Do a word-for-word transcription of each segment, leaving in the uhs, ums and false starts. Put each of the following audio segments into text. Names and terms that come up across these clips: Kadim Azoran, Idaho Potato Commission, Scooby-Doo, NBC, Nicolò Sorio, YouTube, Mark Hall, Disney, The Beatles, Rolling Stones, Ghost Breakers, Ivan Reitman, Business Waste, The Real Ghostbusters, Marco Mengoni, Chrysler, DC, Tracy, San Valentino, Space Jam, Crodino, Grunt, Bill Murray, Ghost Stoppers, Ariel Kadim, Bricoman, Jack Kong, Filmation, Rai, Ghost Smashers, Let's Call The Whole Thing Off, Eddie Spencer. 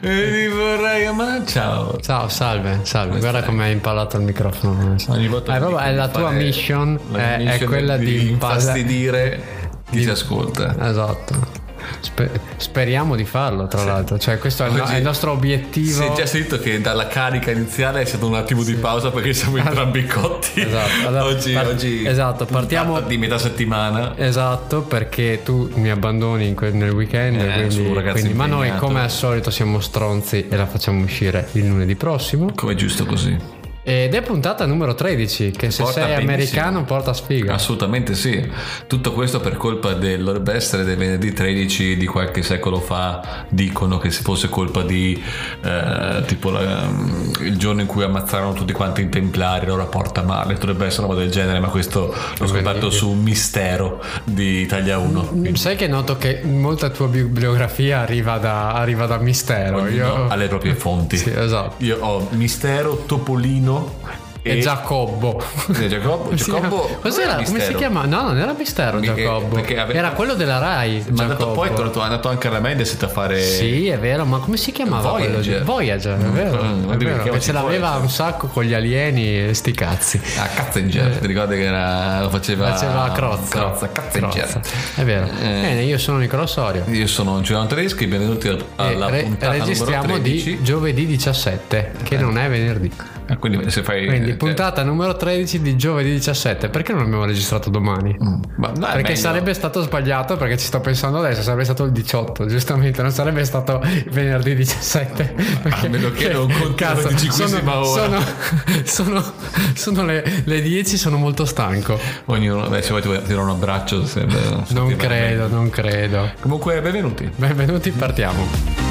E vorrei, ma ciao. Ciao, salve, salve. Guarda come hai impalato il microfono. Ogni volta eh, vabbè, la tua mission la è, mission è quella di infastidire chi si ascolta. Esatto. Sper- speriamo di farlo, tra sì. l'altro, cioè questo è il, Oggi, è il nostro obiettivo. Si è già sentito che dalla carica iniziale è stato un attimo sì. di pausa perché siamo entrambi cotti. Esatto. Allora, oggi, par- oggi esatto, partiamo di metà settimana. Esatto, perché tu mi abbandoni in que- nel weekend, eh, quindi, su, ragazzi, quindi, ma noi come al solito siamo stronzi e la facciamo uscire il lunedì prossimo. Come è giusto così. Ed è puntata numero tredici, che se porta sei benissimo. Americano porta sfiga. Assolutamente sì. Tutto questo per colpa del, dovrebbe essere del venerdì tredici di qualche secolo fa. Dicono che fosse colpa di eh, tipo la, il giorno in cui ammazzarono tutti quanti i templari, allora porta male. Dovrebbe essere una roba del genere, ma questo l'ho scoperto su un mistero di Italia uno. Quindi. Sai che noto che molta tua bibliografia arriva da, arriva da mistero. Ognuno Io... alle proprie fonti. Sì, esatto. Io ho mistero, Topolino e Giacobbo. E Giacobbo, Giacobbo sì, cos'era? Come si chiama? No, non era mistero Giacobbo. Perché, perché era quello della Rai. Ma andato, poi è andato anche alla Mendes a fare. Sì, è vero, ma come si chiamava? Voyager. Voyager, è vero. Mm, è vero. Che ce l'aveva un sacco con gli alieni e sti cazzi. Ah, Katzinger, eh. ti ricordi che era, lo faceva faceva Crozza. Crozza, Katzinger. È vero. Eh. Bene, io sono Nicolò Sorio. Io sono Giovanni Tereschi, benvenuti alla re- puntata registriamo numero tredici di giovedì diciassette, che eh. non è venerdì. Ah, quindi se fai quindi puntata numero tredici di giovedì diciassette, perché non abbiamo registrato domani? Mm, ma no, perché meglio. Sarebbe stato sbagliato, perché ci sto pensando adesso, sarebbe stato il diciotto, giustamente, non sarebbe stato venerdì diciassette. A meno che non conti la diciquesima ora. Sono, sono, sono le, le dieci, sono molto stanco. Ognuno, beh, se vuoi ti tiro un abbraccio. Se, beh, non non credo, bene. non credo. Comunque, benvenuti. Benvenuti, partiamo.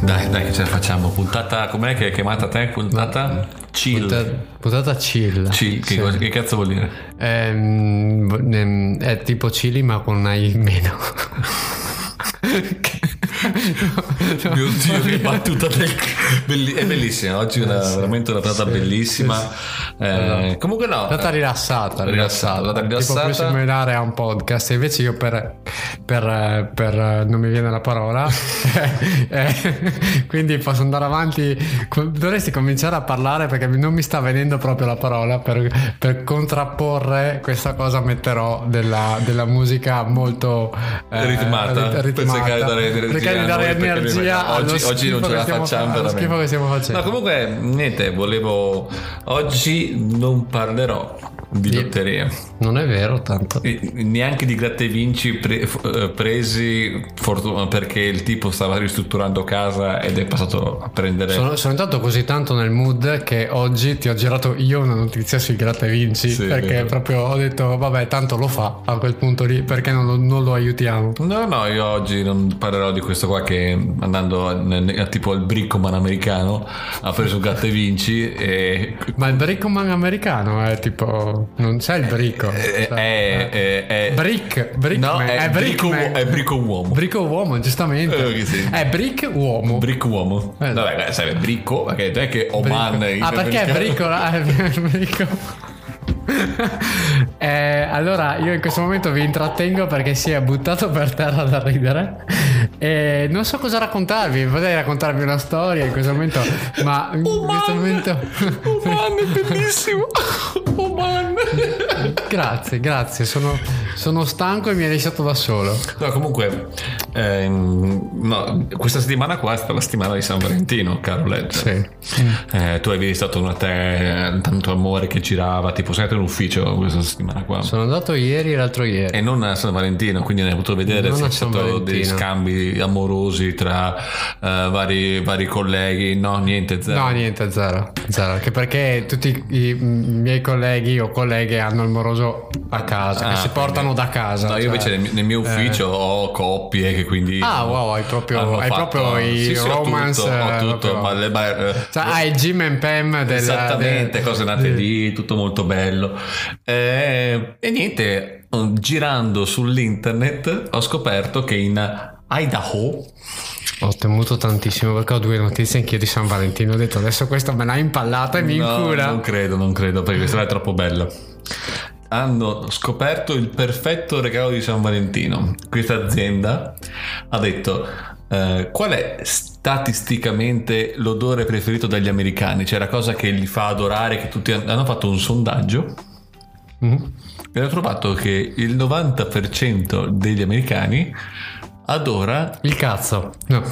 Dai, dai, che ce la facciamo. Puntata, com'è che è chiamata te? Puntata chill. Puntata, puntata chill. Chill, che, sì. che cazzo vuol dire? Ehm, è tipo chili ma con ai meno. No, no, mio Dio, no, che battuta del... Belli... è bellissima oggi, è una, sì, veramente una puntata sì, bellissima sì, sì. Eh, comunque no è stata rilassata rilassata, rilassata. rilassata. Tipo più similare a un podcast, invece io per per, per non mi viene la parola eh, quindi posso andare avanti. Dovresti cominciare a parlare perché non mi sta venendo proprio la parola per, per contrapporre questa cosa. Metterò della, della musica molto eh, ritmata, ritmata. Per cercare di dare energia oggi, oggi non ce la facciamo fa- veramente che stiamo facendo. No, comunque niente, volevo oggi non parlerò di lotteria, non è vero tanto, e neanche di gratta e vinci pre- presi fortuna, perché il tipo stava ristrutturando casa ed è passato a prendere. Sono, sono entrato così tanto nel mood che oggi ti ho girato io una notizia sui gratta e vinci, sì, perché proprio ho detto vabbè tanto lo fa a quel punto lì, perché non lo, non lo aiutiamo. No no, io oggi non parlerò di questo qua che andando a, tipo al Bricoman americano ha preso un gratta e vinci e... ma il Bricoman americano è tipo non c'è il brico eh, cioè, eh, eh, eh, brick brick no, man. È, brico, è brico uomo brico uomo giustamente eh, sì. È brick uomo brick uomo eh, vabbè sai brico perché non è che Oman è ah perché è brico là, è brico. Eh, allora io in questo momento vi intrattengo perché si è buttato per terra da ridere e non so cosa raccontarvi. Potrei raccontarvi una storia in questo momento, ma in oh questo man, momento oh è bellissimo oh man. grazie grazie sono, sono stanco e mi hai lasciato da solo. No comunque ehm, no, questa settimana qua è stata la settimana di San Valentino, caro Ledger. Sì. Eh, tu avevi stato una te tanto amore che girava tipo sei in ufficio questa settimana qua. Sono andato ieri e l'altro ieri e non a San Valentino, quindi ne hai potuto vedere c'è stato dei scambi amorosi tra uh, vari, vari colleghi. No niente zero no niente zero zero anche perché tutti i miei colleghi o colleghe hanno il moroso a casa ah, che si portano da casa. No, cioè, io invece nel mio ufficio eh. ho coppie che quindi ah wow hai proprio, hai proprio i sì, sì, romance ho tutto, ho tutto proprio... bar... cioè, hai ah, Jim and Pam della, esattamente della... cose nate lì, tutto molto bello eh, e niente, girando sull'internet ho scoperto che in Idaho ho temuto tantissimo perché ho due notizie anch'io di San Valentino, ho detto adesso questa me l'ha impallata e mi no, incura non credo, non credo perché questa è troppo bella. Hanno scoperto il perfetto regalo di San Valentino. Questa azienda ha detto eh, qual è statisticamente l'odore preferito dagli americani, cioè la cosa che li fa adorare, che tutti hanno fatto un sondaggio mm-hmm. e hanno trovato che il novanta per cento degli americani adora il cazzo. No.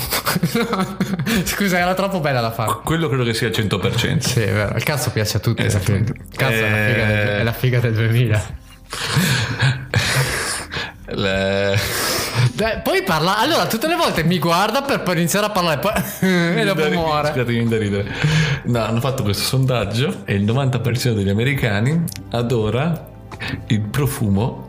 Scusa, era troppo bella da fare. Quello credo che sia al cento per cento. Sì, è vero. Il cazzo piace a tutti. Esatto. Il cazzo eh... è, la figa del, è la figa del duemila. Le... Dai, poi parla. Allora, tutte le volte mi guarda per poi iniziare a parlare poi... e dopo da muore. Scusatemi da ridere. No, hanno fatto questo sondaggio e il novanta per cento degli americani adora il profumo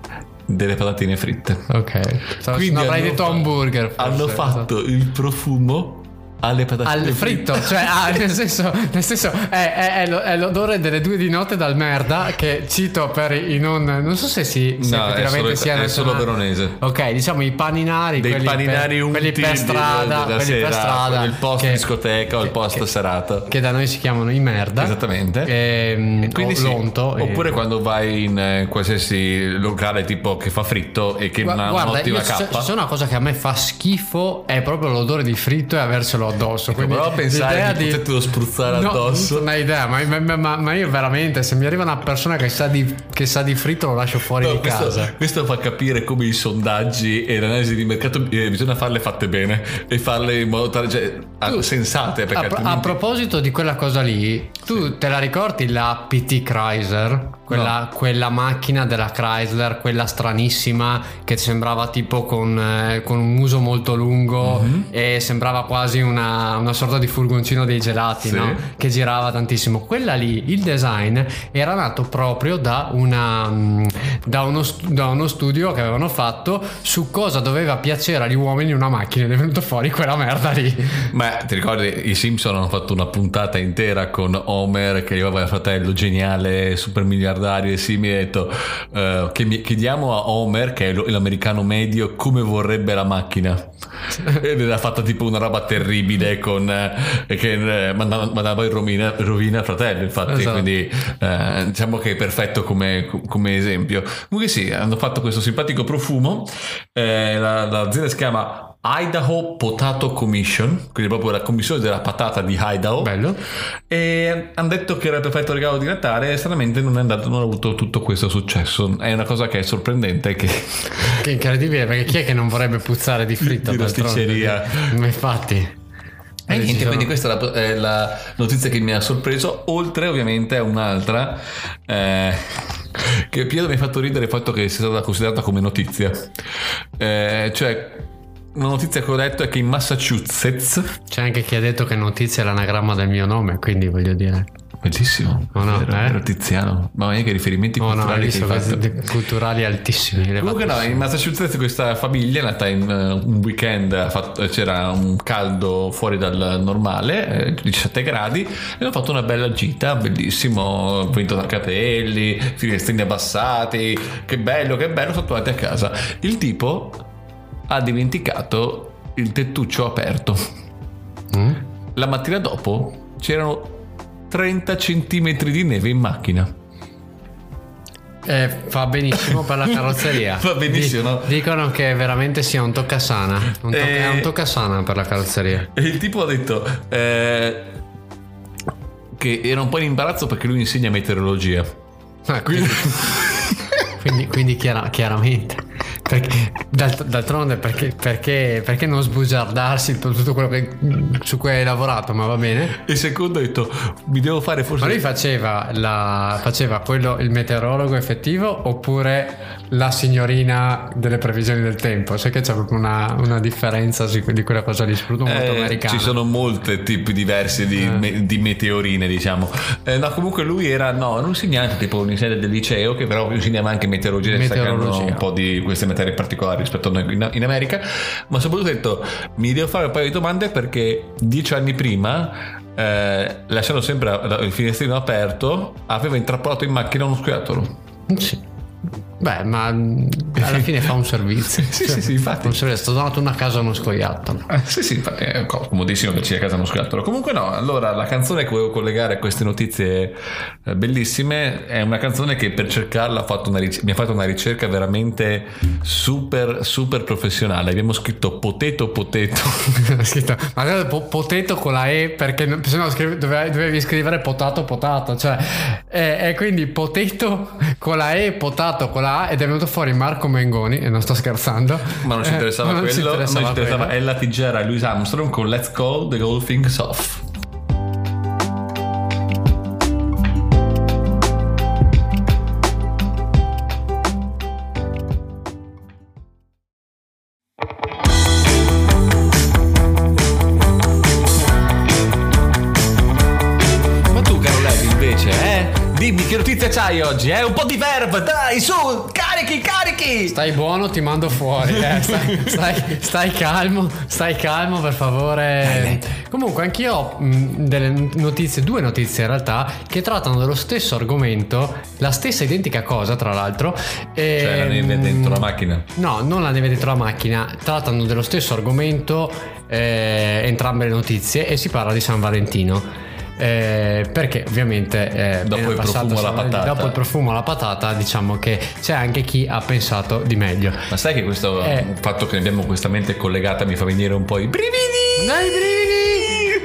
delle patatine fritte. Ok. Sarà, quindi avrai detto fa- hamburger. Forse, hanno fatto so. il profumo alle patatine al fritto, fritte. Cioè ah, nel senso, nel senso è, è, è, è l'odore delle due di notte dal merda che cito per i non non so se si se no, effettivamente sia è solo veronese. Ok, diciamo i paninari, dei quelli paninari per, quelli per strada, quelli sera, per strada, il post che, discoteca o il post che, serata che da noi si chiamano i merda. Esattamente. E, e quindi o, sì, l'onto, oppure e... quando vai in eh, qualsiasi locale tipo che fa fritto e che Gua- non ha guarda, un'ottima cappa. C'è una cosa che a me fa schifo è proprio l'odore di fritto e avercelo addosso, quindi però pensare di poterlo spruzzare no, addosso non hai idea, ma, ma, ma, ma io veramente se mi arriva una persona che sa di, che sa di fritto lo lascio fuori no, di questo, casa. Questo fa capire come i sondaggi e l'analisi di mercato eh, bisogna farle fatte bene e farle in modo tale, cioè, tu, sensate perché a, altrimenti... a proposito di quella cosa lì tu sì. te la ricordi la P T Chrysler? Quella, no. quella macchina della Chrysler, quella stranissima che sembrava tipo con, eh, con un muso molto lungo mm-hmm. e sembrava quasi una, una sorta di furgoncino dei gelati, sì. no? Che girava tantissimo. Quella lì, il design era nato proprio da, una, da, uno, da uno studio che avevano fatto su cosa doveva piacere agli uomini una macchina ed è venuto fuori quella merda lì. Ma ti ricordi i Simpson hanno fatto una puntata intera con Homer che aveva il fratello geniale, super miliardario e sì, mi ha detto uh, che mi, chiediamo a Homer, che è lo, l'americano medio, come vorrebbe la macchina ed era fatta tipo una roba terribile con eh, che eh, mandava, mandava in rovina, rovina fratello infatti esatto. Quindi eh, diciamo che è perfetto come, come esempio. Comunque sì, hanno fatto questo simpatico profumo eh, la, l'azienda si chiama Idaho Potato Commission, quindi proprio la commissione della patata di Idaho. Bello. E hanno detto che era il perfetto regalo di Natale e stranamente non è andato, non ha avuto tutto questo successo. È una cosa che è sorprendente, che, che incredibile, perché chi è che non vorrebbe puzzare di fritto di pasticceria? Infatti. E eh, niente, quindi questa è la, è la notizia che mi ha sorpreso, oltre ovviamente a un'altra eh, che Piero mi ha fatto ridere il fatto che sia stata considerata come notizia eh, cioè una notizia che ho detto è che in Massachusetts c'è anche chi ha detto che notizia è l'anagramma del mio nome, quindi voglio dire bellissimo, oh no, vero, eh? Vero Tiziano, ma anche riferimenti oh culturali, no, visto, che hai fatto. Culturali altissimi. Comunque no, in Massachusetts questa famiglia è nata in uh, un weekend, ha fatto, c'era un caldo fuori dal normale, eh, diciassette gradi, e hanno fatto una bella gita, bellissimo, vinto da capelli, finestrini abbassati, che bello, che bello, sono tornati a casa. Il tipo ha dimenticato il tettuccio aperto. Mm? La mattina dopo c'erano trenta centimetri di neve in macchina. Eh, fa benissimo per la carrozzeria. Fa benissimo. Dic- no? Dicono che veramente sia un toccasana. Un to- eh, è un toccasana per la carrozzeria. E il tipo ha detto eh, che era un po' in imbarazzo perché lui insegna meteorologia. Ah, quindi quindi, quindi chiar- chiaramente. Perché, d'alt- d'altronde perché, perché, perché non sbugiardarsi tutto quello che, su cui hai lavorato, ma va bene. E secondo ho detto mi devo fare forse, ma lui faceva, la, faceva quello il meteorologo effettivo oppure la signorina delle previsioni del tempo? Sai che c'è proprio una, una differenza di quella cosa lì, soprattutto molto eh, americana. Ci sono molti tipi diversi di, eh. me, di meteorine, diciamo eh, no, comunque lui era no, un insegnante tipo un insegnante del liceo che però insegnava anche meteorologia, meteorologia. Un po' di queste materie particolari. rispetto a noi in, in America, ma soprattutto ho detto mi devo fare un paio di domande perché dieci anni prima, eh, lasciando sempre il finestrino aperto, avevo intrappolato in macchina uno scoiattolo. Sì. Beh, ma alla fine fa un servizio. Sì, cioè, sì, sì, infatti. Un servizio. Sto dando una casa a uno scoiattolo. Ah, sì, sì, infatti è comodissimo che ci sia casa a uno scoiattolo. Comunque no, allora la canzone che volevo collegare a queste notizie bellissime è una canzone che per cercarla ho fatto una ric- mi ha fatto una ricerca veramente super, super professionale. Abbiamo scritto potato potato. Scritto, ma po- potato con la E, perché se no scrive, dovevi, dovevi scrivere potato potato. Cioè, e quindi potato con la E, potato con la A, ed è venuto fuori Marco Mengoni, e non sto scherzando, ma non ci interessava eh, quello non ci interessava, non ci interessava quello. Ella Fitzgerald e Louis Armstrong con Let's Call the Whole Thing Off. C'hai oggi, eh? Un po' di verve, dai, su, carichi, carichi. Stai buono, ti mando fuori, eh? stai, stai, stai calmo, stai calmo, per favore. Dai, dai. Comunque anch'io ho mh, delle notizie, due notizie in realtà, che trattano dello stesso argomento, la stessa identica cosa tra l'altro. E, cioè la neve dentro la macchina? No, non la neve dentro la macchina, trattano dello stesso argomento eh, entrambe le notizie, e si parla di San Valentino. Eh, perché ovviamente eh, dopo, il passato, profumo alla patata. dopo il profumo alla patata diciamo che c'è anche chi ha pensato di meglio, ma sai che questo eh. fatto che abbiamo questa mente collegata mi fa venire un po' i brividi, dai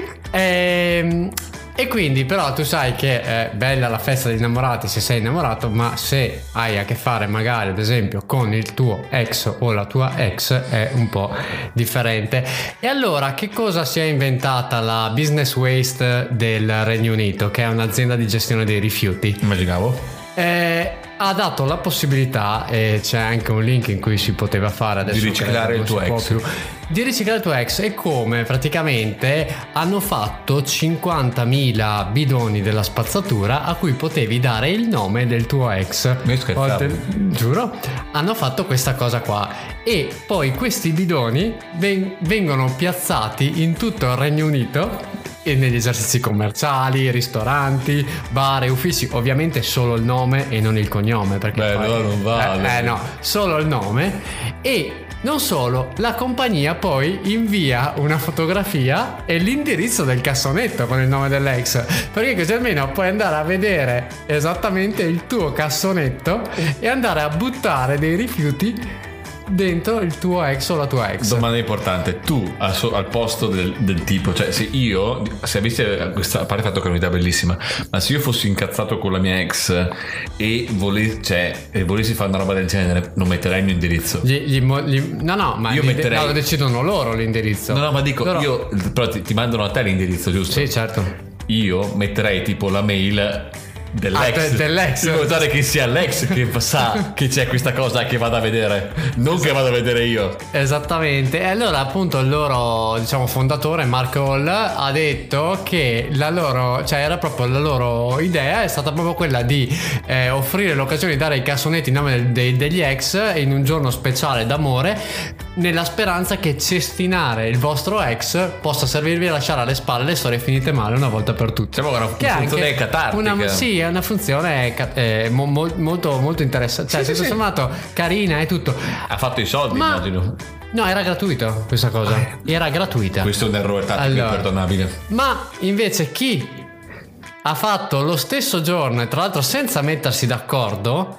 brividi. eh, E quindi però tu sai che è bella la festa degli innamorati se sei innamorato, ma se hai a che fare magari ad esempio con il tuo ex o la tua ex è un po' differente. E allora che cosa si è inventata la Business Waste del Regno Unito, che è un'azienda di gestione dei rifiuti? Immaginavo. Eh, ha dato la possibilità, e c'è anche un link in cui si poteva fare adesso, di riciclare il tuo ex più, di riciclare il tuo ex. E come praticamente hanno fatto cinquantamila bidoni della spazzatura a cui potevi dare il nome del tuo ex. Mi scherzavo. Giuro, hanno fatto questa cosa qua, e poi questi bidoni ven- vengono piazzati in tutto il Regno Unito e negli esercizi commerciali, ristoranti, bar e uffici, ovviamente solo il nome e non il cognome, perché beh, poi, no, non vale. eh, eh no, solo il nome. E non solo, la compagnia poi invia una fotografia e l'indirizzo del cassonetto con il nome dell'ex, perché così almeno puoi andare a vedere esattamente il tuo cassonetto e andare a buttare dei rifiuti dentro il tuo ex o la tua ex. Domanda importante: tu al, so, al posto del, del tipo, cioè se io, se avessi questa, a parte il fatto che è un'idea bellissima, ma se io fossi incazzato con la mia ex e, vole, cioè, e volessi fare una roba del genere, non metterei il mio indirizzo. Gli, gli, gli, no no, ma io metterei, no, lo decidono loro l'indirizzo. No no, ma dico però, io però ti, ti mandano a te l'indirizzo, giusto? Sì, certo. Io metterei tipo la mail dell'ex, ah, de- dell'ex. Devo notare che sia l'ex che sa che c'è questa cosa, che vado a vedere, non esatto. che vado a vedere io. Esattamente. E allora appunto il loro, diciamo, fondatore Mark Hall ha detto che la loro, cioè era proprio la loro idea, è stata proprio quella di eh, offrire l'occasione di dare i cassonetti in nome de- degli ex in un giorno speciale d'amore, nella speranza che cestinare il vostro ex possa servirvi a lasciare alle spalle le storie finite male una volta per tutte. Diciamo una funzione catartica. Una, sì, è una funzione eh, mo, mo, molto molto interessante, cioè sì, tutto sì, sommato carina e tutto. Ha fatto i soldi, ma immagino. No, era gratuito questa cosa. Ah, era gratuita. Questo è un errore tattico allora, imperdonabile. Ma invece chi ha fatto lo stesso giorno, e tra l'altro senza mettersi d'accordo,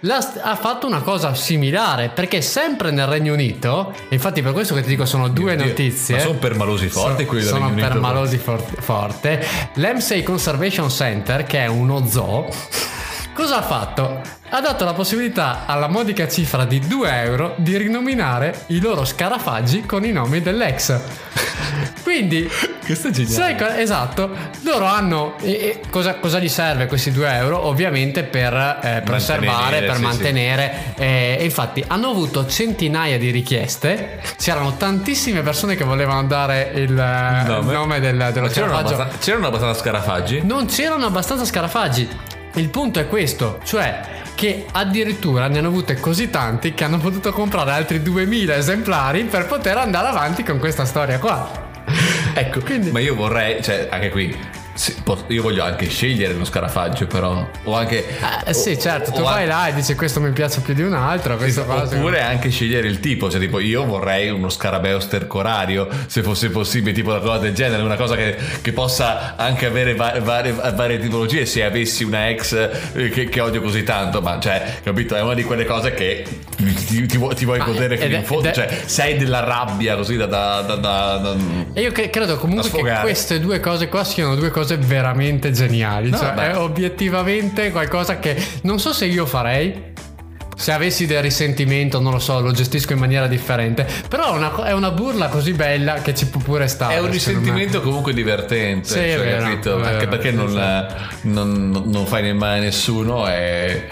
La st- ha fatto una cosa similare, perché sempre nel Regno Unito, infatti per questo che ti dico sono due Dio, notizie, ma sono permalosi forti so, quelli del Regno Unito, sono permalosi for- forte. L'Em S A Conservation Center, che è uno zoo, cosa ha fatto? Ha dato la possibilità alla modica cifra di due euro di rinominare i loro scarafaggi con i nomi dell'ex. Quindi questo è geniale. Sai, esatto, loro hanno eh, cosa, cosa gli serve questi due euro? Ovviamente per eh, preservare, per sì, mantenere sì. Eh, e infatti hanno avuto centinaia di richieste, c'erano tantissime persone che volevano dare il, il nome, nome del, dello scarafaggio. C'erano, c'erano abbastanza scarafaggi? Non c'erano abbastanza scarafaggi. Il punto è questo, cioè che addirittura ne hanno avute così tanti che hanno potuto comprare altri duemila esemplari per poter andare avanti con questa storia qua. Ecco, quindi... ma io vorrei, cioè, anche qui io voglio anche scegliere uno scarafaggio, però, o anche eh, sì o, certo, tu vai anche... là e dici questo mi piace più di un altro, sì, oppure non... anche scegliere il tipo, cioè tipo io vorrei uno scarabeo stercorario se fosse possibile, tipo una cosa del genere, una cosa che, che possa anche avere varie, varie, varie tipologie, se avessi una ex che, che odio così tanto, ma cioè capito, è una di quelle cose che ti, ti, ti vuoi godere fino in fondo, cioè sei della rabbia così da, da, da, da, da e io cre- credo comunque che queste due cose qua siano due cose veramente geniali, no, cioè beh. È obiettivamente qualcosa che non so se io farei, se avessi del risentimento non lo so, lo gestisco in maniera differente, però è una, è una burla così bella che ci può pure stare, è un risentimento me. Comunque divertente, sì, cioè, vero, capito? Vero, anche perché non, sì. non, non, non fai nemmeno a nessuno e...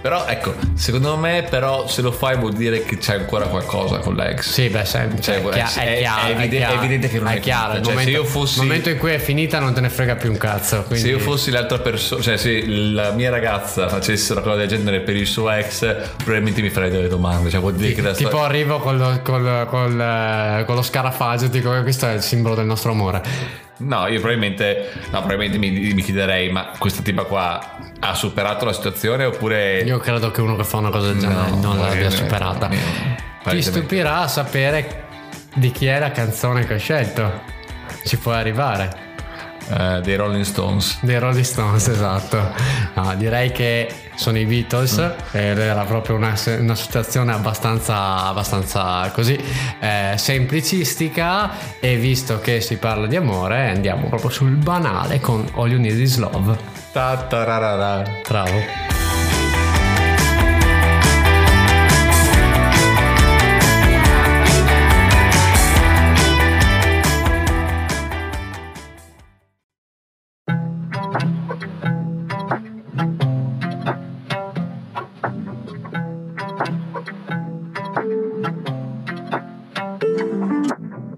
però ecco, secondo me però se lo fai vuol dire che c'è ancora qualcosa con l'ex, sì beh sempre, cioè, è, chiaro, è, è, chiaro, è, evidente, è, chiaro, è evidente che non è, è chiaro, il cioè, momento, fossi... momento in cui è finita non te ne frega più un cazzo, quindi... se io fossi l'altra persona, cioè se la mia ragazza facesse una cosa del genere per il suo ex probabilmente mi farei delle domande, cioè vuol dire T- che la tipo sto... arrivo con lo, col, col, eh, con lo scarafaggio e dico questo è il simbolo del nostro amore. No, io probabilmente, no, probabilmente mi, mi chiederei, ma questa tipa qua ha superato la situazione oppure... Io credo che uno che fa una cosa del genere no, non l'abbia superata. Mio, ti stupirà sapere di chi è la canzone che ho scelto. Ci puoi arrivare. Uh, dei Rolling Stones. Dei Rolling Stones, esatto. No, direi che sono i Beatles. Mm. Ed era proprio una, una situazione abbastanza, abbastanza così eh, semplicistica. E visto che si parla di amore, andiamo proprio sul banale con All You Need Is Love. Ta-ta-ra-ra-ra. Bravo.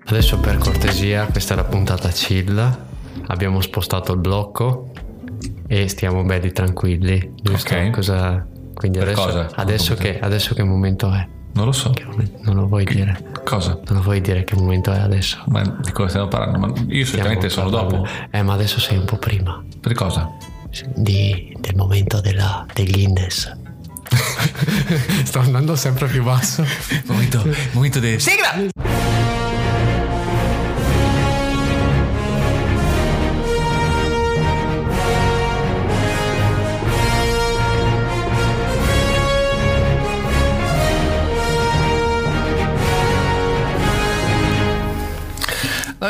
Adesso per cortesia, questa è la puntata chill, abbiamo spostato il blocco e stiamo belli tranquilli, giusto? Okay. Cosa... Quindi per adesso, cosa? Adesso, che, adesso che momento è? Non lo so. Che momento, non lo vuoi che, dire. Cosa? Non lo vuoi dire che momento è adesso? Ma di cosa stiamo parlando? Ma io solitamente sono dopo. Eh, ma adesso sei un po' prima. Per cosa? Di, del momento della, degli Guinness. Sto andando sempre più basso. Momento, momento del... Sigla!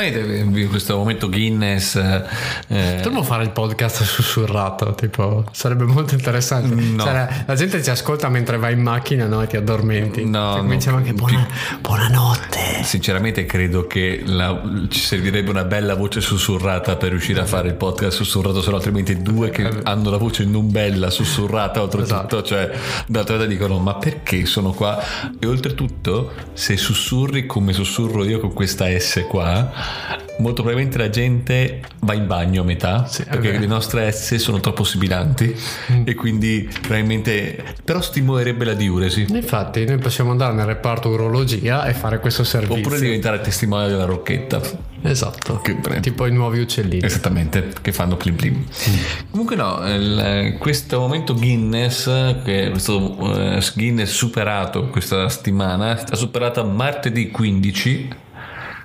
In questo momento Guinness eh. Potremmo fare il podcast sussurrato, tipo sarebbe molto interessante, no. Cioè, la, la gente ci ascolta mentre vai in macchina, no? E ti addormenti, no, cioè, no, diciamo no, che buona, più... buonanotte. Sinceramente credo che la, ci servirebbe una bella voce sussurrata per riuscire a fare il podcast sussurrato, se no altrimenti due che eh. hanno la voce non bella sussurrata oltretutto, esatto. Cioè d'altra parte dicono ma perché sono qua, e oltretutto se sussurri come sussurro io con questa S qua, molto probabilmente la gente va in bagno a metà, sì, perché okay. Le nostre S sono troppo sibilanti mm. e quindi probabilmente però stimolerebbe la diuresi. Infatti noi possiamo andare nel reparto urologia e fare questo servizio, oppure diventare testimone della rocchetta, esatto, che, tipo i nuovi uccellini, esattamente, che fanno plim plim. Mm. Comunque no, il, questo momento Guinness, che questo uh, Guinness superato questa settimana, sta superata martedì quindici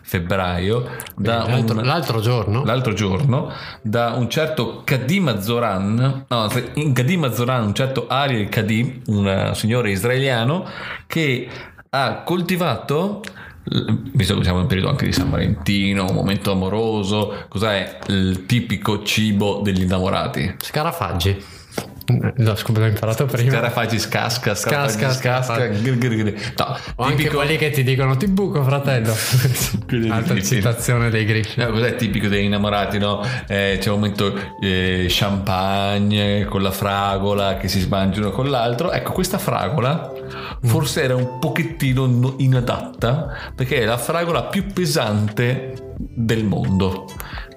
febbraio da l'altro, un, l'altro giorno l'altro giorno da un certo Kadim Azoran, no, in Kadim Azoran, un certo Ariel Kadim, un signore israeliano che ha coltivato, visto che siamo in periodo anche di San Valentino, un momento amoroso, cos'è il tipico cibo degli innamorati? Scarafaggi. No, scusa, l'ho imparato prima. Scarafaggi scasca, scasca, scasca. No, o anche tipico... quelli che ti dicono ti buco, fratello. Altra citazione dei Griffi. No, cos'è tipico degli innamorati, no? Eh, c'è un momento eh, champagne con la fragola che si smangia uno con l'altro. Ecco, questa fragola forse era un pochettino inadatta perché è la fragola più pesante del mondo.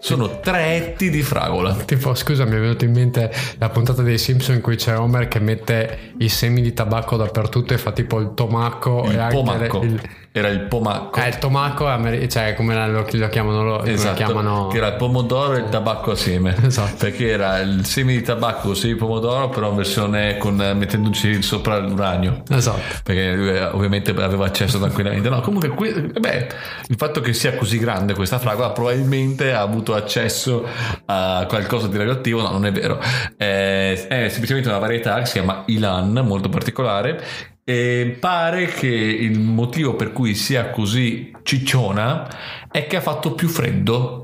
sono tre etti di fragola. Tipo, scusa, mi è venuto in mente la puntata dei Simpson in cui c'è Homer che mette i semi di tabacco dappertutto e fa tipo il tomacco. Il e pomacco anche il... era il pomacco. Eh, il tomacco è amer... cioè come lo, lo chiamano lo, esatto, lo chiamano... che era il pomodoro e il tabacco assieme. Esatto, perché era il semi di tabacco, semi di pomodoro, però in versione con mettendoci sopra l'uranio. Esatto, perché lui ovviamente aveva accesso tranquillamente. No, comunque qui, beh, il fatto che sia così grande questa fragola probabilmente ha avuto accesso a qualcosa di radioattivo. No, non è vero, è, è semplicemente una varietà che si chiama Ilan, molto particolare, e pare che il motivo per cui sia così cicciona è che ha fatto più freddo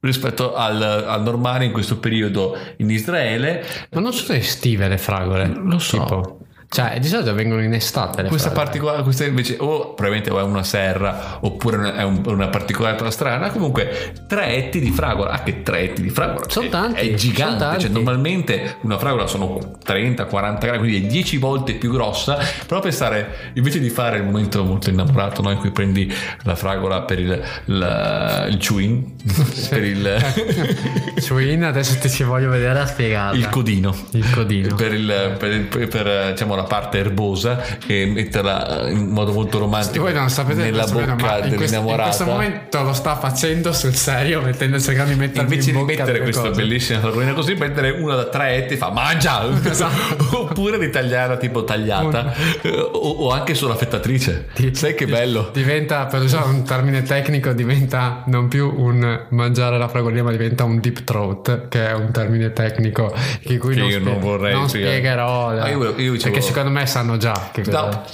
rispetto al, al normale in questo periodo in Israele. Ma non sono estive le fragole? Lo so, tipo, cioè di solito vengono in estate le questa fragole. Particolare, questa invece o probabilmente o è una serra oppure è un, una particolare strana. Comunque tre etti di fragola, anche ah, tre etti di fragola sono tanti, è gigante, tanti. Cioè, normalmente una fragola sono trenta quaranta grammi, quindi è dieci volte più grossa. Però pensare, invece di fare il momento molto innamorato, no? In cui prendi la fragola per il la, il chewin per il chewin, adesso ti ci voglio vedere a spiegare il codino il codino per il per, il, per, per diciamo la parte erbosa, e metterla in modo molto romantico voi non sapete nella bocca ma in dell'innamorata. Questo, in questo momento lo sta facendo sul serio, mettendo, cercando di mettermi invece in bocca di mettere questa cose. Bellissima farina, così prendere una da tre etti e fa mangia, esatto. Oppure di tagliarla tipo tagliata un... o, o anche sulla fettatrice. Di, sai che bello diventa, per usare un termine tecnico, diventa non più un mangiare la fragolina ma diventa un deep throat, che è un termine tecnico che, cui che non io spiego, non vorrei non spiegherò la... io, io perché secondo me sanno già che no,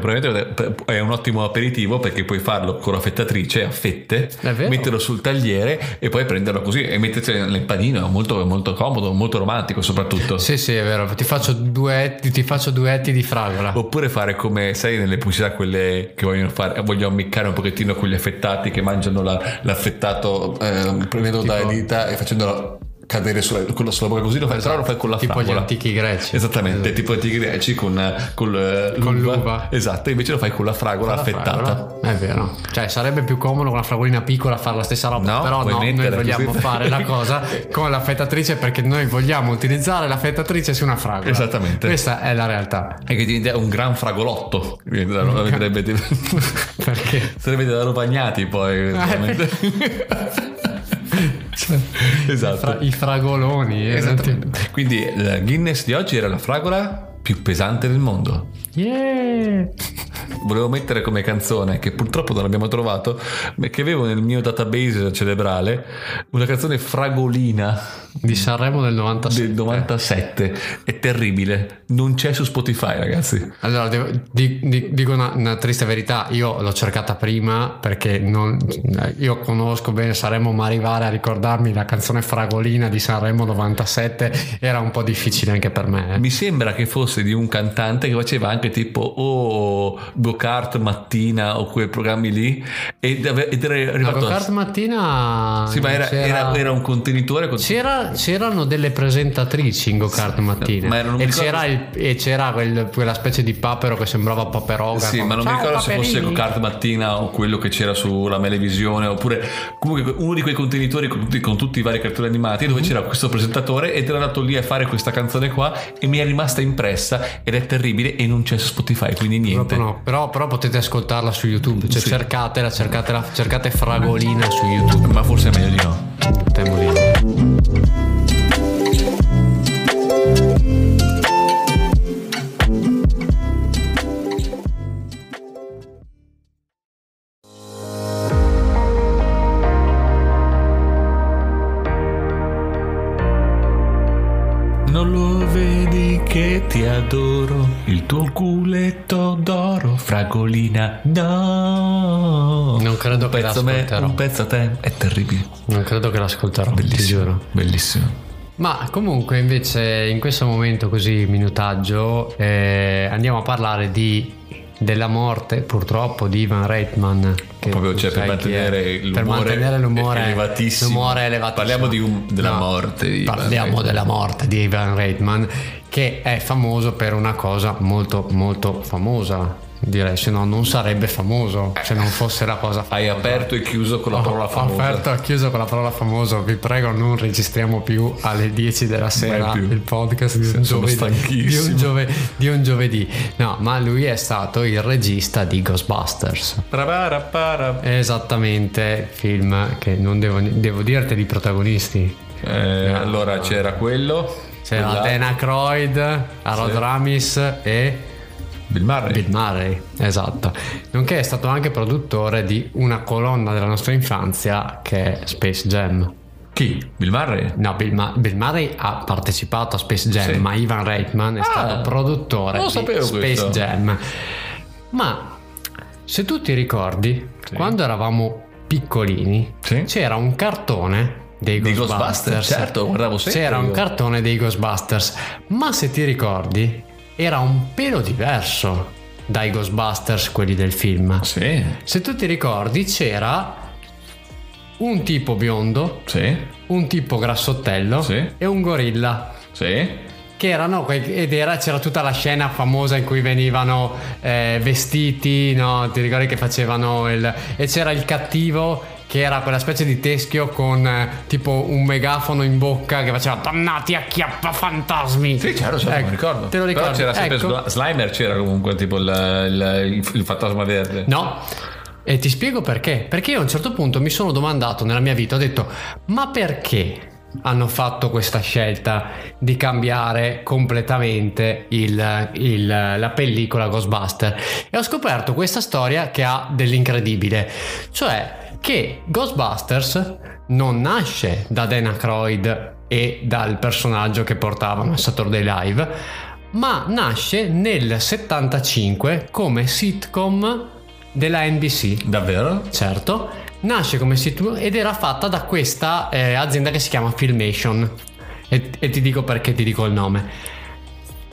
probabilmente è un ottimo aperitivo, perché puoi farlo con la fettatrice a fette, metterlo sul tagliere e poi prenderlo così e metterlo nel panino. È molto, molto comodo, molto romantico soprattutto. Sì sì, è vero, ti faccio duetti ti faccio duetti di fragola. Oppure fare come sai nelle pubblicità, quelle che vogliono fare, vogliono ammiccare un pochettino con gli affettati che mangiano la, l'affettato eh, prendendo tipo... dalle dita e facendolo cadere sulla, sulla bocca, così lo fai, esatto. Però lo fai con la tipo fragola, tipo gli antichi greci, esattamente, esatto. Tipo gli antichi greci con, con, l'uva. con l'uva esatto, invece lo fai con la fragola con la affettata fragola. È vero, cioè sarebbe più comodo con la fragolina piccola fare la stessa roba, no, però no, noi vogliamo così. Fare la cosa con l'affettatrice, perché noi vogliamo utilizzare l'affettatrice su una fragola, esattamente, questa è la realtà. E che diventa un gran fragolotto, sarebbe perché sarebbe da rovagnati poi esatto, Fra- i fragoloni, esatto. Quindi la Guinness di oggi era la fragola più pesante del mondo. Yeah. Volevo mettere come canzone, che purtroppo non abbiamo trovato, che avevo nel mio database cerebrale, una canzone fragolina di Sanremo del novantasette. Del novantasette. È terribile, non c'è su Spotify, ragazzi. Allora devo, di, di, dico una, una triste verità, io l'ho cercata prima perché non, io conosco bene Sanremo, ma arrivare a ricordarmi la canzone fragolina di Sanremo novantasette era un po' difficile anche per me. Eh. Mi sembra che fosse di un cantante che faceva anche tipo o Go Kart Mattina o quei programmi lì, ed era arrivato Go Kart a... Mattina. Sì, ma era, era, era un contenitore con... c'era, c'erano delle presentatrici in Go Kart Mattina, ma non e, c'era il, e c'era quel, quella specie di papero che sembrava Paperoga, sì, ma non mi ricordo paperini. Se fosse Go Kart Mattina o quello che c'era sulla Melevisione, oppure comunque uno di quei contenitori con tutti, con tutti i vari cartoni animati dove mm-hmm. c'era questo presentatore ed era andato lì a fare questa canzone qua e mi è rimasta impressa ed è terribile e non c'è su Spotify, quindi niente. No, però, però potete ascoltarla su YouTube, cioè sì. cercatela, cercatela, cercate fragolina su YouTube, ma forse è meglio di no. Temo di no. Adoro il tuo culetto d'oro, fragolina, no. Non credo che l'ascolterò. Me, un pezzo a te è terribile. Non credo che l'ascolterò. Bellissimo, ti giuro. Bellissimo. Ma comunque invece in questo momento così minutaggio eh, andiamo a parlare di della morte purtroppo di Ivan Reitman. Proprio cioè, per, mantenere per mantenere l'umore elevatissimo. L'umore elevatissimo. Parliamo di un, della no, morte. Di parliamo della morte di Ivan Reitman, che è famoso per una cosa molto molto famosa, direi, se no non sarebbe famoso, se non fosse la cosa famosa. Hai aperto e chiuso con la parola famosa. Ho aperto e chiuso con la parola famosa. Vi prego, non registriamo più alle dieci della sera il podcast di un, giovedì, di, un giove, di un giovedì. No, ma lui è stato il regista di Ghostbusters. Esattamente, film che non devo, devo dirteli i protagonisti. Eh, no, allora no. C'era quello, c'era la... Dan Aykroyd, Harold sì. Ramis e Bill Murray. Bill Murray, esatto. Nonché è stato anche produttore di una colonna della nostra infanzia che è Space Jam. Chi? Bill Murray? No, Bill, Ma- Bill Murray ha partecipato a Space Jam, sì. Ma Ivan Reitman è ah, stato produttore di Space questo. Jam. Ma se tu ti ricordi, sì. quando eravamo piccolini, sì. c'era un cartone dei Ghostbusters, Ghostbusters, certo, guardavo sempre. C'era io. un cartone dei Ghostbusters, ma se ti ricordi era un pelo diverso dai Ghostbusters, quelli del film. Sì. Se tu ti ricordi c'era un tipo biondo, sì. un tipo grassottello sì. e un gorilla. Sì. Che erano, ed era, c'era tutta la scena famosa in cui venivano eh, vestiti, no? Ti ricordi che facevano il... e c'era il cattivo che era quella specie di teschio con eh, tipo un megafono in bocca che faceva dannati acchiappa fantasmi. Sì, certo, certo, ecco, mi ricordo. Te lo ricordi? Però c'era sempre ecco. Slimer, c'era comunque tipo la, la, il, il fantasma verde. No, e ti spiego perché. Perché io a un certo punto mi sono domandato nella mia vita, ho detto, ma perché hanno fatto questa scelta di cambiare completamente il, il, la pellicola Ghostbuster? E ho scoperto questa storia che ha dell'incredibile, cioè che Ghostbusters non nasce da Dan Aykroyd e dal personaggio che portavano a Saturday Live, ma nasce nel settantacinque come sitcom della N B C. Davvero? Certo, nasce come sitcom ed era fatta da questa eh, azienda che si chiama Filmation, e, e ti dico perché ti dico il nome.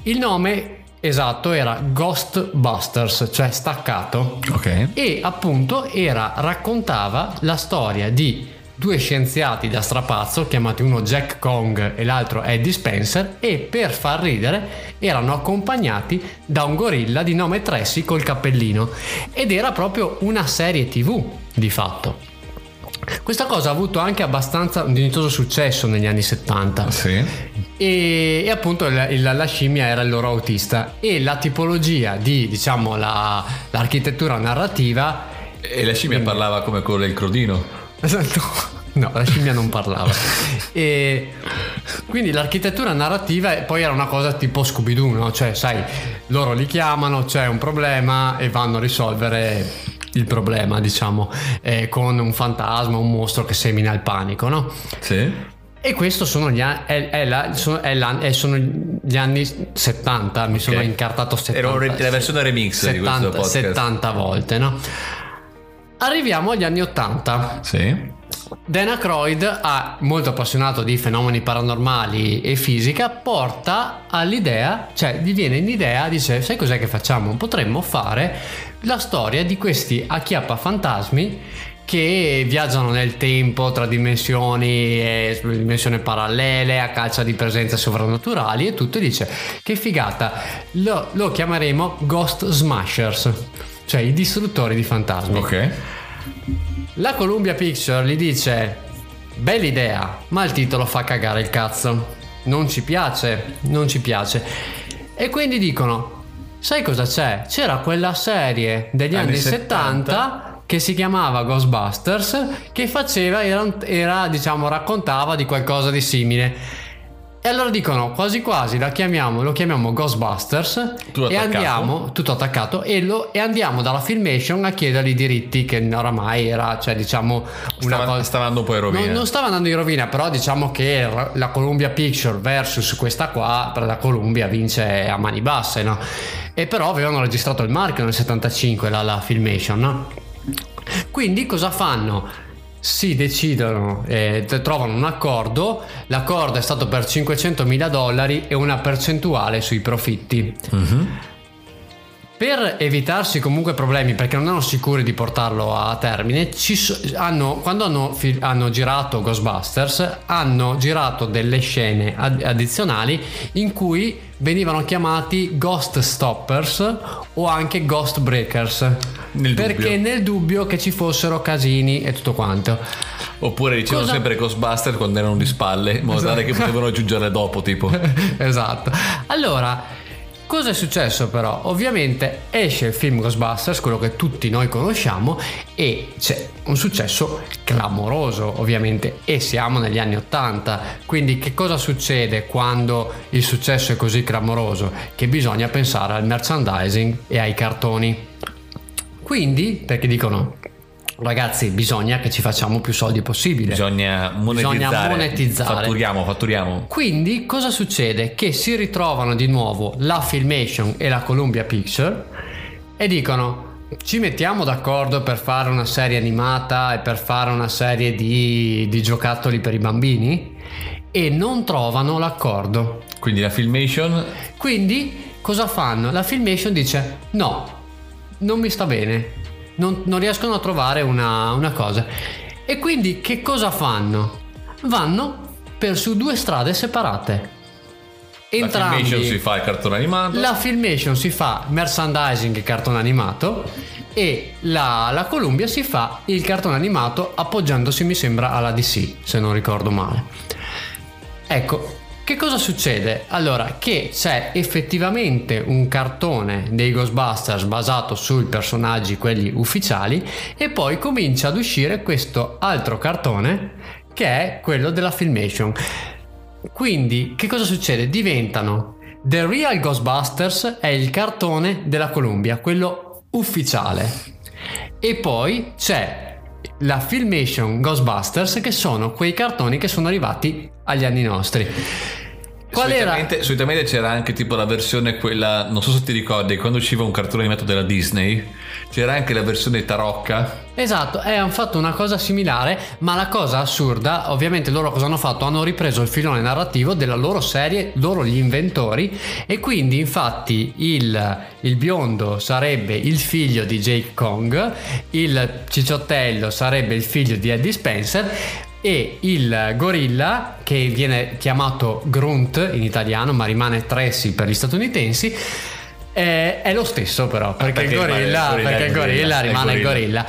Il nome esatto era Ghostbusters, cioè staccato, okay. E appunto era, raccontava la storia di due scienziati da strapazzo chiamati uno Jack Kong e l'altro Eddie Spencer, e per far ridere erano accompagnati da un gorilla di nome Tracy col cappellino, ed era proprio una serie tv di fatto. Questa cosa ha avuto anche abbastanza un dignitoso successo negli anni settanta, sì. e, e appunto il, il, la scimmia era il loro autista, e la tipologia di, diciamo, la, l'architettura narrativa. E la scimmia in... parlava come quello del Crodino? Esatto. No, la scimmia non parlava. E quindi l'architettura narrativa poi era una cosa tipo Scooby-Doo, no? Cioè, sai, loro li chiamano, c'è un problema e vanno a risolvere il problema, diciamo, eh, con un fantasma, un mostro che semina il panico, no? Sì. E questo sono gli anni, è, è la, sono, è la, è sono gli anni settanta, okay. Mi sono incartato settanta. Era la versione remix settanta, di questo podcast. settanta volte, no? Arriviamo agli anni ottanta. Sì. Dan Aykroyd, ha, molto appassionato di fenomeni paranormali e fisica, porta all'idea, cioè gli viene l'idea, dice, sai cos'è che facciamo? Potremmo fare la storia di questi acchiappafantasmi che viaggiano nel tempo tra dimensioni e dimensioni parallele a caccia di presenze sovrannaturali e tutto, e dice che figata, lo, lo chiameremo Ghost Smashers, cioè i distruttori di fantasmi. Ok. La Columbia Pictures gli dice bella idea, ma il titolo fa cagare il cazzo, non ci piace, non ci piace, e quindi dicono, sai cosa c'è? C'era quella serie degli anni, anni settanta che si chiamava Ghostbusters, che faceva, era, era, diciamo, raccontava di qualcosa di simile. E allora dicono, quasi quasi la chiamiamo, lo chiamiamo Ghostbusters tutto e attaccato. Andiamo, tutto attaccato, e, lo, e andiamo dalla Filmation a chiedergli i diritti, che oramai era, cioè diciamo, una stava, cosa... stava andando un po' in rovina. Non, non stava andando in rovina, però diciamo che la Columbia Picture versus questa qua, per la Columbia vince a mani basse, no? E però avevano registrato il marchio nel settantacinque, la, la Filmation, no? Quindi cosa fanno? Si decidono, eh, trovano un accordo. L'accordo è stato per cinquecentomila dollari e una percentuale sui profitti. Uh-huh. Per evitarsi comunque problemi, perché non erano sicuri di portarlo a termine, ci so- hanno, quando hanno, fi- hanno girato Ghostbusters, hanno girato delle scene ad- addizionali in cui venivano chiamati Ghost Stoppers o anche Ghost Breakers, nel perché dubbio. nel dubbio che ci fossero casini e tutto quanto. Oppure dicevano Cosa... sempre Ghostbusters quando erano di spalle, in modo esatto. tale che potevano aggiungere dopo, tipo. Esatto. Allora, cosa è successo però? Ovviamente esce il film Ghostbusters, quello che tutti noi conosciamo, e c'è un successo clamoroso ovviamente, e siamo negli anni ottanta, quindi che cosa succede quando il successo è così clamoroso? Che bisogna pensare al merchandising e ai cartoni, quindi perché dicono ragazzi bisogna che ci facciamo più soldi possibile, bisogna monetizzare, bisogna monetizzare. fatturiamo fatturiamo quindi cosa succede? Che si ritrovano di nuovo la Filmation e la Columbia Pictures e dicono ci mettiamo d'accordo per fare una serie animata e per fare una serie di, di giocattoli per i bambini, e non trovano l'accordo. Quindi la Filmation quindi cosa fanno? La Filmation dice no, non mi sta bene, Non, non riescono a trovare una, una cosa, e quindi che cosa fanno? Vanno per su due strade separate. Entrambi, la Filmation si fa il cartone animato, la Filmation si fa merchandising e cartone animato, e la, la Columbia si fa il cartone animato appoggiandosi mi sembra alla D C, se non ricordo male. Ecco, che cosa succede? Allora, che c'è effettivamente un cartone dei Ghostbusters basato sui personaggi, quelli ufficiali, e poi comincia ad uscire questo altro cartone che è quello della Filmation. Quindi, che cosa succede? Diventano The Real Ghostbusters è il cartone della Columbia, quello ufficiale. E poi c'è la Filmation Ghostbusters, che sono quei cartoni che sono arrivati agli anni nostri. Qual solitamente, era? Solitamente c'era anche tipo la versione quella, non so se ti ricordi, quando usciva un cartone animato della Disney c'era anche la versione tarocca. Esatto, e hanno fatto una cosa similare, ma la cosa assurda, ovviamente loro cosa hanno fatto? Hanno ripreso il filone narrativo della loro serie, loro gli inventori, e quindi infatti il, il biondo sarebbe il figlio di Jack Kong, il cicciottello sarebbe il figlio di Eddie Spencer, e il gorilla, che viene chiamato Grunt in italiano ma rimane Tracy per gli statunitensi, eh, è lo stesso però, perché, perché il gorilla, il gorilla, perché il gorilla rimane il gorilla.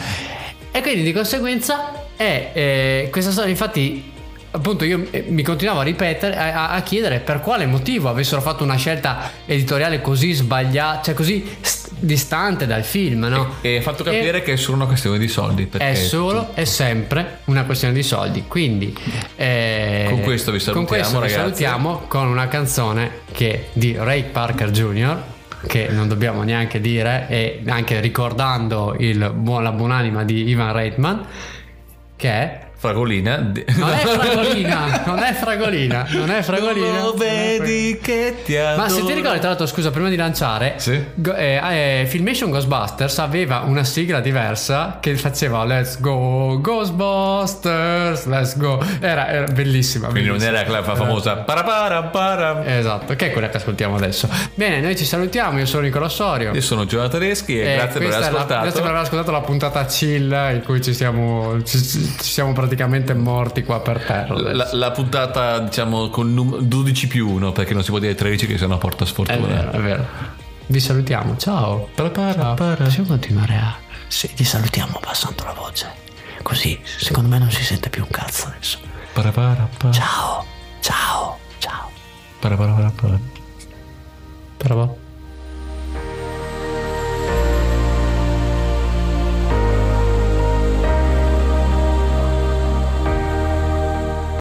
E quindi di conseguenza è eh, questa storia. Infatti appunto io mi continuavo a ripetere, a, a chiedere per quale motivo avessero fatto una scelta editoriale così sbagliata, cioè così st- distante dal film, no? E, e fatto capire e, che è solo una questione di soldi, perché è solo e sempre una questione di soldi. Quindi eh, con questo vi salutiamo, con questo ragazzi. Vi salutiamo con una canzone che di Ray Parker Junior, che non dobbiamo neanche dire, e anche ricordando il buon, la buonanima di Ivan Reitman, che è Fragolina. Non è fragolina, non è fragolina, non è fragolina. Lo vedi che ti adoro. Ma se ti ricordi, tra l'altro, scusa, prima di lanciare, sì. go, eh, eh, Filmation Ghostbusters aveva una sigla diversa che faceva Let's Go Ghostbusters, Let's Go. Era, era bellissima. Quindi bellissima. Non era la famosa parapara para. Esatto, che è quella che ascoltiamo adesso. Bene, noi ci salutiamo. Io sono Nicolò Sorio. Io sono Giovanni Tereschi. E, e grazie per aver ascoltato. La, grazie per aver ascoltato la puntata chill in cui ci siamo, ci, ci siamo praticamente. praticamente morti qua per terra. La, la puntata diciamo con num- dodici più uno, perché non si può dire tredici che sennò porta sfortuna. È vero, è vero. Vi salutiamo, ciao. Ciao. Possiamo continuare a sì, vi salutiamo abbassando la voce, così secondo me non si sente più un cazzo adesso. Parapara para. Ciao ciao ciao. Parapara para. Parapara.